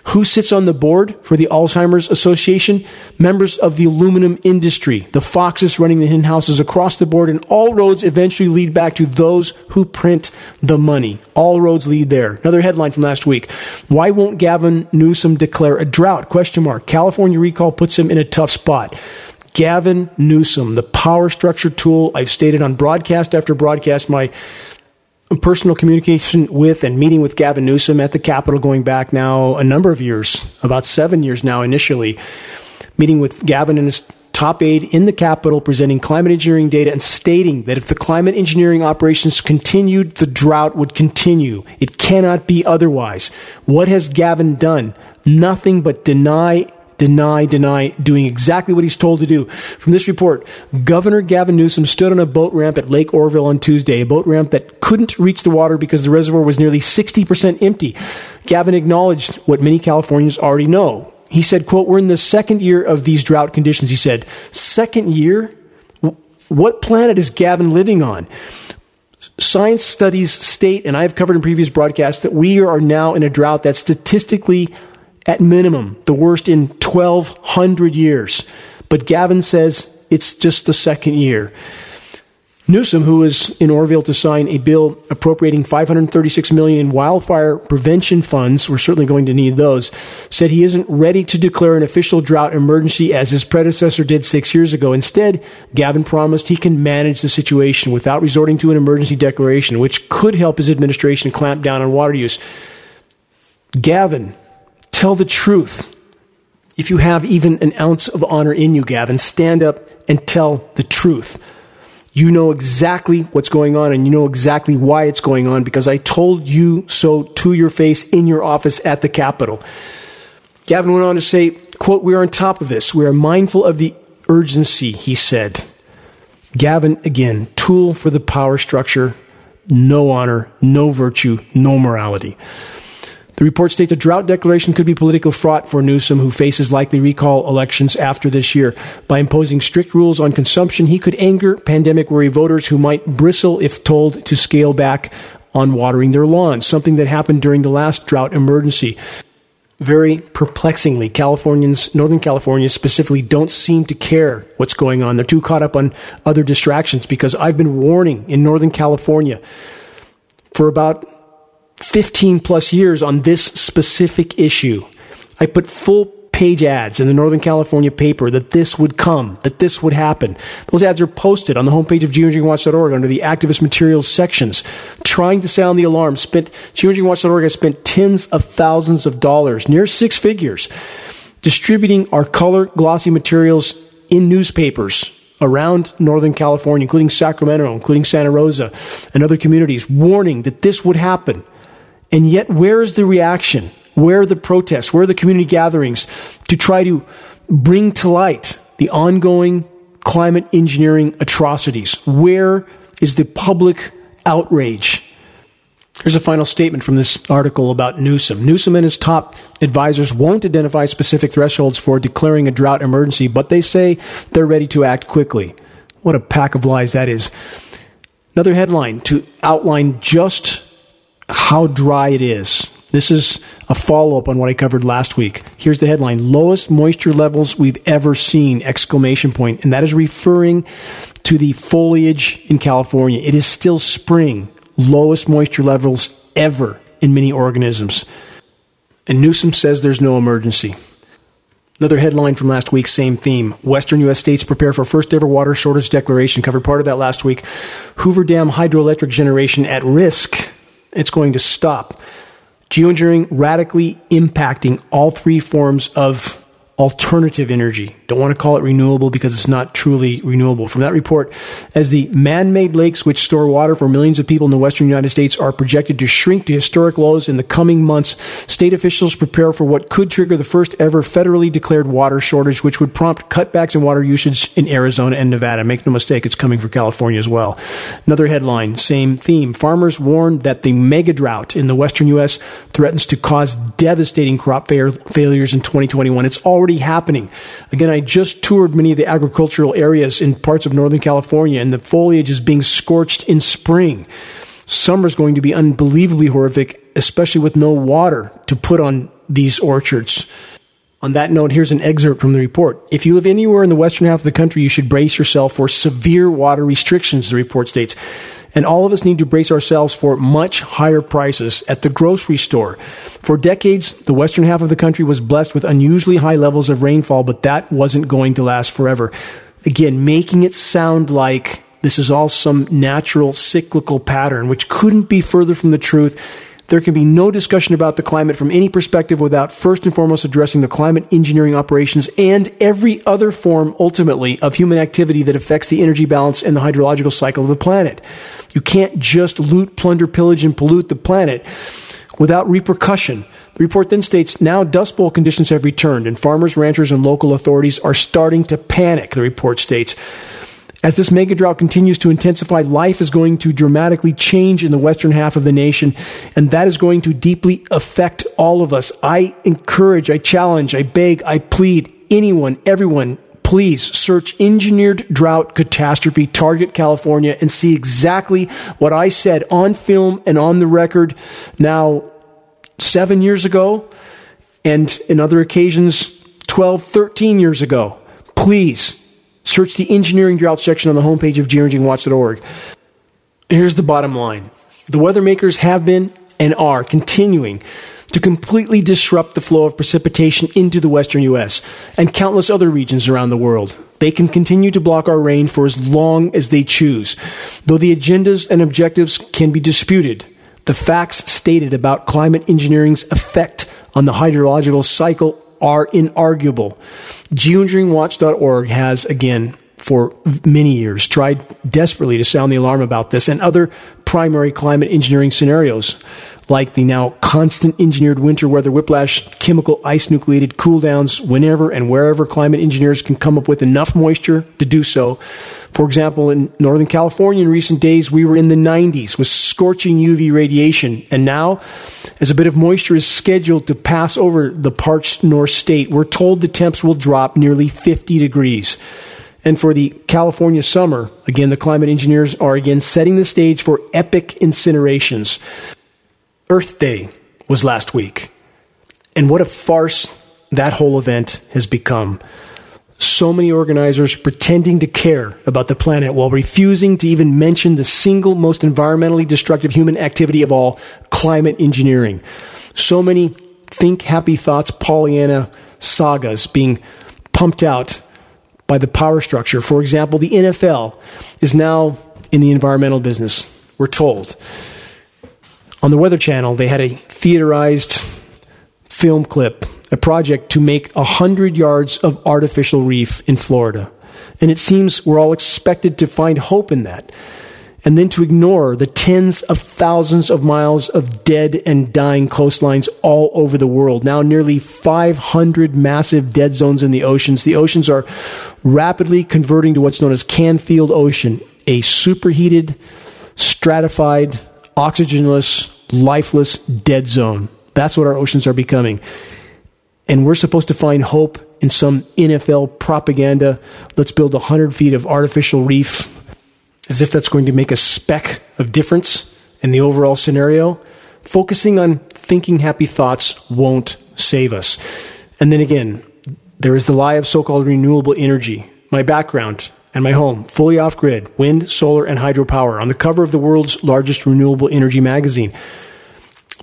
Who sits on the board for the Alzheimer's Association? Members of the aluminum industry, the foxes running the hen houses across the board, and all roads eventually lead back to those who print the money. All roads lead there. Another headline from last week. Why won't Gavin Newsom declare a drought? Question mark. California recall puts him in a tough spot. Gavin Newsom, the power structure tool I've stated on broadcast after broadcast, my personal communication with and meeting with Gavin Newsom at the Capitol going back now a number of years, about seven years now initially, meeting with Gavin and his top aide in the Capitol, presenting climate engineering data and stating that if the climate engineering operations continued, the drought would continue. It cannot be otherwise. What has Gavin done? Nothing but deny Deny, deny, doing exactly what he's told to do. From this report, Governor Gavin Newsom stood on a boat ramp at Lake Orville on Tuesday, a boat ramp that couldn't reach the water because the reservoir was nearly sixty percent empty. Gavin acknowledged what many Californians already know. He said, quote, "We're in the second year of these drought conditions," he said. Second year? What planet is Gavin living on? Science studies state, and I've covered in previous broadcasts, that we are now in a drought that's statistically, at minimum, the worst in twelve hundred years. But Gavin says it's just the second year. Newsom, who is in Orville to sign a bill appropriating five hundred thirty-six million dollars in wildfire prevention funds, we're certainly going to need those, said he isn't ready to declare an official drought emergency as his predecessor did six years ago. Instead, Gavin promised he can manage the situation without resorting to an emergency declaration, which could help his administration clamp down on water use. Gavin, tell the truth. If you have even an ounce of honor in you, Gavin, stand up and tell the truth. You know exactly what's going on, and you know exactly why it's going on, because I told you so to your face in your office at the Capitol. Gavin went on to say, quote, "We are on top of this. We are mindful of the urgency," he said. Gavin, again, tool for the power structure, no honor, no virtue, no morality. The report states a drought declaration could be political fraud for Newsom, who faces likely recall elections after this year. By imposing strict rules on consumption, he could anger pandemic-worry voters who might bristle if told to scale back on watering their lawns, something that happened during the last drought emergency. Very perplexingly, Californians, Northern California specifically, don't seem to care what's going on. They're too caught up on other distractions, because I've been warning in Northern California for about fifteen plus years on this specific issue. I put full page ads in the Northern California paper that this would come, that this would happen. Those ads are posted on the homepage of geoengineering watch dot org under the activist materials sections, trying to sound the alarm. Spent geoengineering watch dot org has spent tens of thousands of dollars, near six figures, distributing our color glossy materials in newspapers around Northern California, including Sacramento, including Santa Rosa, and other communities, warning that this would happen. And yet, where is the reaction? Where are the protests? Where are the community gatherings to try to bring to light the ongoing climate engineering atrocities? Where is the public outrage? Here's a final statement from this article about Newsom. Newsom and his top advisors won't identify specific thresholds for declaring a drought emergency, but they say they're ready to act quickly. What a pack of lies that is. Another headline to outline just how dry it is. This is a follow-up on what I covered last week. Here's the headline: lowest moisture levels we've ever seen, exclamation point. And that is referring to the foliage in California. It is still spring. Lowest moisture levels ever in many organisms. And Newsom says there's no emergency. Another headline from last week, same theme. Western U S states prepare for first ever water shortage declaration. Covered part of that last week. Hoover Dam hydroelectric generation at risk. It's going to stop. Geoengineering radically impacting all three forms of alternative energy. Don't want to call it renewable because it's not truly renewable. From that report, as the man-made lakes which store water for millions of people in the western United States are projected to shrink to historic lows in the coming months, state officials prepare for what could trigger the first ever federally declared water shortage, which would prompt cutbacks in water usage in Arizona and Nevada. Make no mistake, it's coming for California as well. Another headline, same theme. Farmers warn that the mega drought in the western U S threatens to cause devastating crop fa- failures in twenty twenty-one. It's already Already happening. Again, I just toured many of the agricultural areas in parts of Northern California, and the foliage is being scorched in spring. Summer is going to be unbelievably horrific, especially with no water to put on these orchards. On that note, here's an excerpt from the report. If you live anywhere in the western half of the country, you should brace yourself for severe water restrictions, the report states. And all of us need to brace ourselves for much higher prices at the grocery store. For decades, the western half of the country was blessed with unusually high levels of rainfall, but that wasn't going to last forever. Again, making it sound like this is all some natural cyclical pattern, which couldn't be further from the truth. There can be no discussion about the climate from any perspective without first and foremost addressing the climate engineering operations and every other form, ultimately, of human activity that affects the energy balance and the hydrological cycle of the planet. You can't just loot, plunder, pillage, and pollute the planet without repercussion. The report then states, now Dust Bowl conditions have returned, and farmers, ranchers, and local authorities are starting to panic, the report states. As this mega drought continues to intensify, life is going to dramatically change in the western half of the nation, and that is going to deeply affect all of us. I encourage, I challenge, I beg, I plead, anyone, everyone, please search engineered drought catastrophe, target California, and see exactly what I said on film and on the record now seven years ago, and in other occasions twelve, thirteen years ago. Please. Search the engineering drought section on the homepage of geoengineering watch dot org. Here's the bottom line. The weather makers have been and are continuing to completely disrupt the flow of precipitation into the western U S and countless other regions around the world. They can continue to block our rain for as long as they choose. Though the agendas and objectives can be disputed, the facts stated about climate engineering's effect on the hydrological cycle are inarguable. geoengineering watch dot org has, again, for many years, tried desperately to sound the alarm about this and other primary climate engineering scenarios, like the now constant engineered winter weather whiplash, chemical ice-nucleated cool downs whenever and wherever climate engineers can come up with enough moisture to do so. For example, in Northern California in recent days, we were in the nineties with scorching U V radiation. And now, as a bit of moisture is scheduled to pass over the parched north state, we're told the temps will drop nearly fifty degrees. And for the California summer, again, the climate engineers are again setting the stage for epic incinerations. Earth Day was last week. And what a farce that whole event has become. So many organizers pretending to care about the planet while refusing to even mention the single most environmentally destructive human activity of all, climate engineering. So many think happy thoughts, Pollyanna sagas being pumped out by the power structure. For example, the N F L is now in the environmental business, we're told. On the Weather Channel, they had a theaterized film clip, a project to make one hundred yards of artificial reef in Florida. And it seems we're all expected to find hope in that, and then to ignore the tens of thousands of miles of dead and dying coastlines all over the world. Now nearly five hundred massive dead zones in the oceans. The oceans are rapidly converting to what's known as Canfield Ocean, a superheated, stratified, oxygenless, lifeless dead zone. That's what our oceans are becoming. And we're supposed to find hope in some N F L propaganda. Let's build one hundred feet of artificial reef, as if that's going to make a speck of difference in the overall scenario. Focusing on thinking happy thoughts won't save us. And then again, there is the lie of so-called renewable energy. My background and my home, fully off-grid, wind, solar, and hydropower, on the cover of the world's largest renewable energy magazine.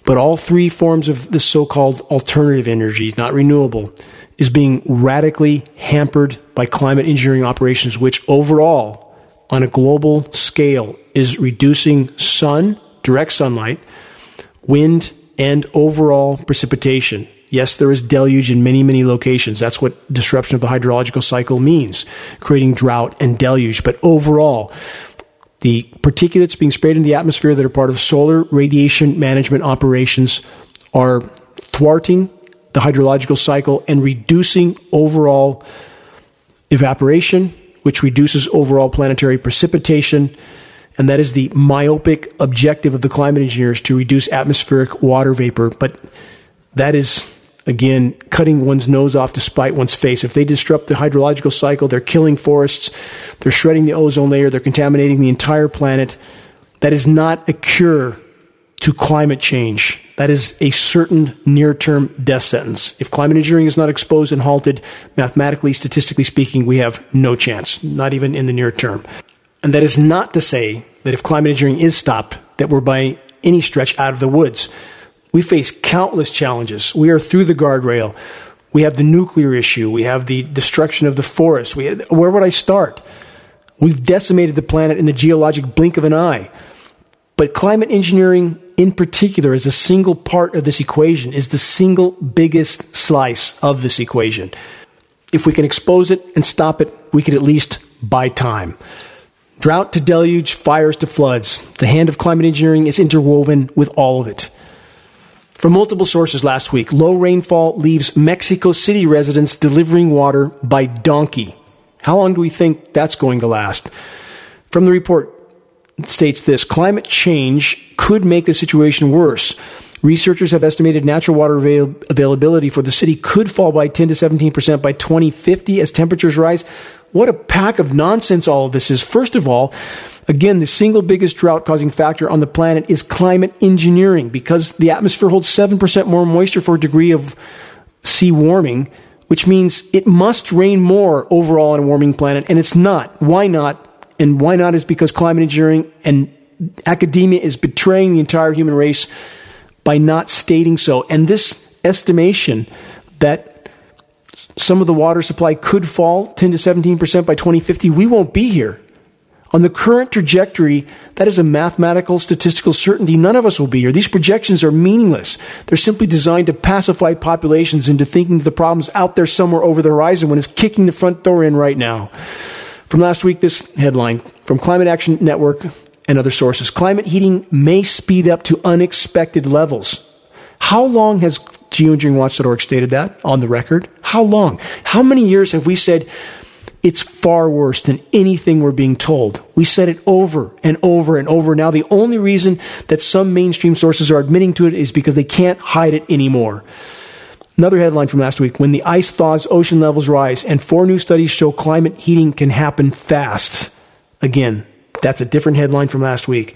But all three forms of this so-called alternative energy, not renewable, is being radically hampered by climate engineering operations, which overall, on a global scale, is reducing sun, direct sunlight, wind, and overall precipitation. Yes, there is deluge in many, many locations. That's what disruption of the hydrological cycle means, creating drought and deluge. But overall, the particulates being sprayed in the atmosphere that are part of solar radiation management operations are thwarting the hydrological cycle and reducing overall evaporation, which reduces overall planetary precipitation. And that is the myopic objective of the climate engineers, to reduce atmospheric water vapor. But that is, again, cutting one's nose off to spite one's face. If they disrupt the hydrological cycle, they're killing forests, they're shredding the ozone layer, they're contaminating the entire planet. That is not a cure to climate change. That is a certain near-term death sentence. If climate engineering is not exposed and halted, mathematically, statistically speaking, we have no chance, not even in the near term. And that is not to say that if climate engineering is stopped, that we're by any stretch out of the woods. We face countless challenges. We are through the guardrail. We have the nuclear issue. We have the destruction of the forest. We, where would I start? We've decimated the planet in the geologic blink of an eye. But climate engineering in particular is a single part of this equation, is the single biggest slice of this equation. If we can expose it and stop it, we could at least buy time. Drought to deluge, fires to floods. The hand of climate engineering is interwoven with all of it. From multiple sources last week, low rainfall leaves Mexico City residents delivering water by donkey. How long do we think that's going to last? From the report, it states this: climate change could make the situation worse. Researchers have estimated natural water avail- availability for the city could fall by ten to seventeen percent by twenty fifty as temperatures rise. What a pack of nonsense all of this is. First of all, again, the single biggest drought-causing factor on the planet is climate engineering, because the atmosphere holds seven percent more moisture for a degree of sea warming, which means it must rain more overall on a warming planet, and it's not. Why not? And why not is because climate engineering and academia is betraying the entire human race by not stating so. And this estimation that some of the water supply could fall ten to seventeen percent by twenty fifty, we won't be here. On the current trajectory, that is a mathematical, statistical certainty. None of us will be here. These projections are meaningless. They're simply designed to pacify populations into thinking that the problem's out there somewhere over the horizon when it's kicking the front door in right now. From last week, this headline from Climate Action Network and other sources. Climate heating may speed up to unexpected levels. How long has geoengineering watch dot org stated that on the record? How long? How many years have we said it's far worse than anything we're being told? We said it over and over and over. Now, the only reason that some mainstream sources are admitting to it is because they can't hide it anymore. Another headline from last week: when the ice thaws, ocean levels rise, and four new studies show climate heating can happen fast. Again, that's a different headline from last week.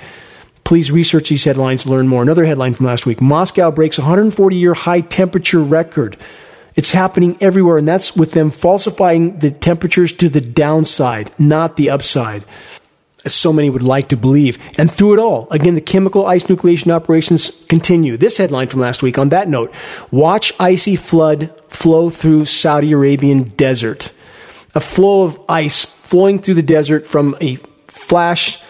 Please research these headlines to learn more. Another headline from last week: Moscow breaks one hundred forty year high temperature record. It's happening everywhere, and that's with them falsifying the temperatures to the downside, not the upside, as so many would like to believe. And through it all, again, the chemical ice nucleation operations continue. This headline from last week, on that note: watch icy flood flow through Saudi Arabian desert. A flow of ice flowing through the desert from a flash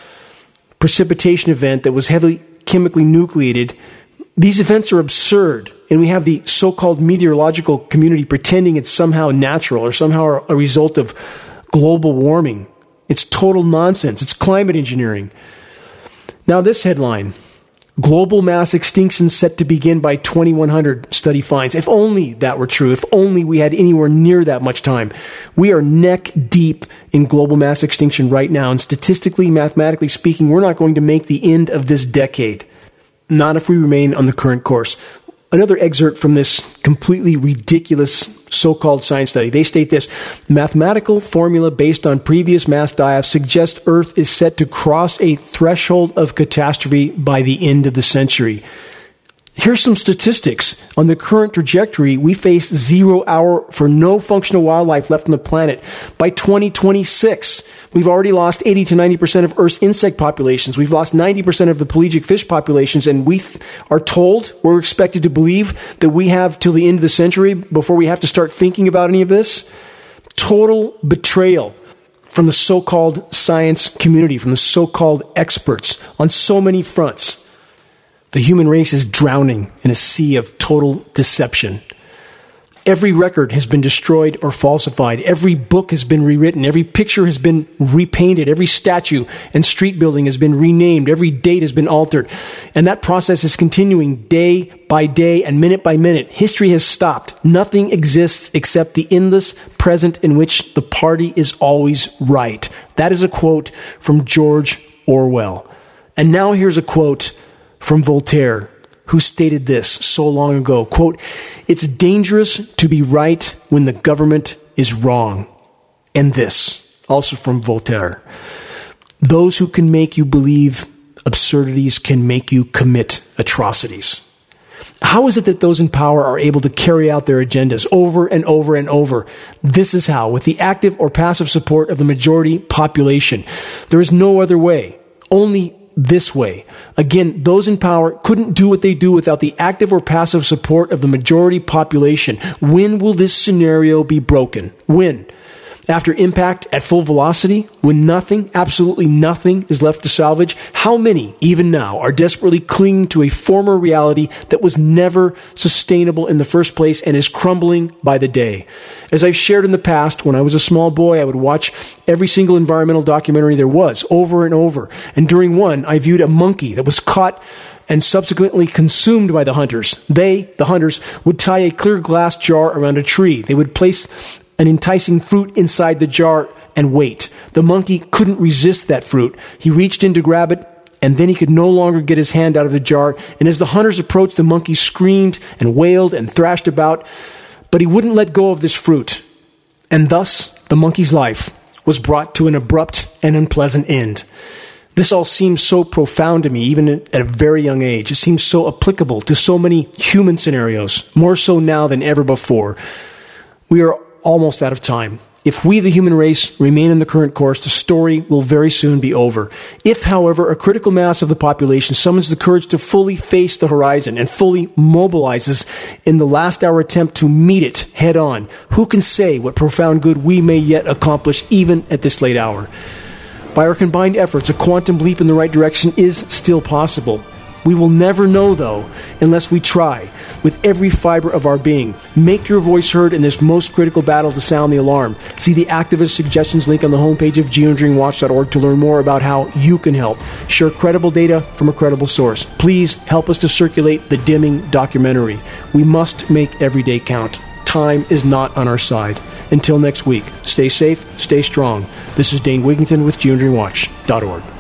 precipitation event that was heavily chemically nucleated. These events are absurd, and we have the so-called meteorological community pretending it's somehow natural or somehow a result of global warming. It's total nonsense. It's climate engineering. Now, this headline: global mass extinction set to begin by twenty-one hundred, study finds. If only that were true. If only we had anywhere near that much time. We are neck deep in global mass extinction right now, and statistically, mathematically speaking, we're not going to make the end of this decade. Not if we remain on the current course. Another excerpt from this completely ridiculous so-called science study. They state this: mathematical formula based on previous mass die-offs suggests Earth is set to cross a threshold of catastrophe by the end of the century. Here's some statistics. On the current trajectory, we face zero hour for no functional wildlife left on the planet. By twenty twenty-six, we've already lost eighty to ninety percent of Earth's insect populations. We've lost ninety percent of the pelagic fish populations, and we th- are told, we're expected to believe, that we have till the end of the century before we have to start thinking about any of this. Total betrayal from the so-called science community, from the so-called experts on so many fronts. The human race is drowning in a sea of total deception. Every record has been destroyed or falsified. Every book has been rewritten. Every picture has been repainted. Every statue and street building has been renamed. Every date has been altered. And that process is continuing day by day and minute by minute. History has stopped. Nothing exists except the endless present in which the party is always right. That is a quote from George Orwell. And now here's a quote from Voltaire, who stated this so long ago, quote, "It's dangerous to be right when the government is wrong." And this, also from Voltaire: "Those who can make you believe absurdities can make you commit atrocities." How is it that those in power are able to carry out their agendas over and over and over? This is how, with the active or passive support of the majority population. There is no other way, only this way. Again, those in power couldn't do what they do without the active or passive support of the majority population. When will this scenario be broken? When? After impact at full velocity? When nothing, absolutely nothing, is left to salvage? How many, even now, are desperately clinging to a former reality that was never sustainable in the first place and is crumbling by the day? As I've shared in the past, when I was a small boy, I would watch every single environmental documentary there was, over and over. And during one, I viewed a monkey that was caught and subsequently consumed by the hunters. They, the hunters, would tie a clear glass jar around a tree. They would place an enticing fruit inside the jar and wait. The monkey couldn't resist that fruit. He reached in to grab it, and then he could no longer get his hand out of the jar. And as the hunters approached, the monkey screamed and wailed and thrashed about, but he wouldn't let go of this fruit. And thus, the monkey's life was brought to an abrupt and unpleasant end. This all seems so profound to me, even at a very young age. It seems so applicable to so many human scenarios, more so now than ever before. We are almost out of time. If we, the human race, remain in the current course, the story will very soon be over. If, however, a critical mass of the population summons the courage to fully face the horizon and fully mobilizes in the last hour attempt to meet it head on, who can say what profound good we may yet accomplish even at this late hour? By our combined efforts, a quantum leap in the right direction is still possible. We will never know, though, unless we try with every fiber of our being. Make your voice heard in this most critical battle to sound the alarm. See the activist suggestions link on the homepage of geoengineering watch dot org to learn more about how you can help. Share credible data from a credible source. Please help us to circulate the Dimming documentary. We must make every day count. Time is not on our side. Until next week, stay safe, stay strong. This is Dane Wigington with geoengineering watch dot org.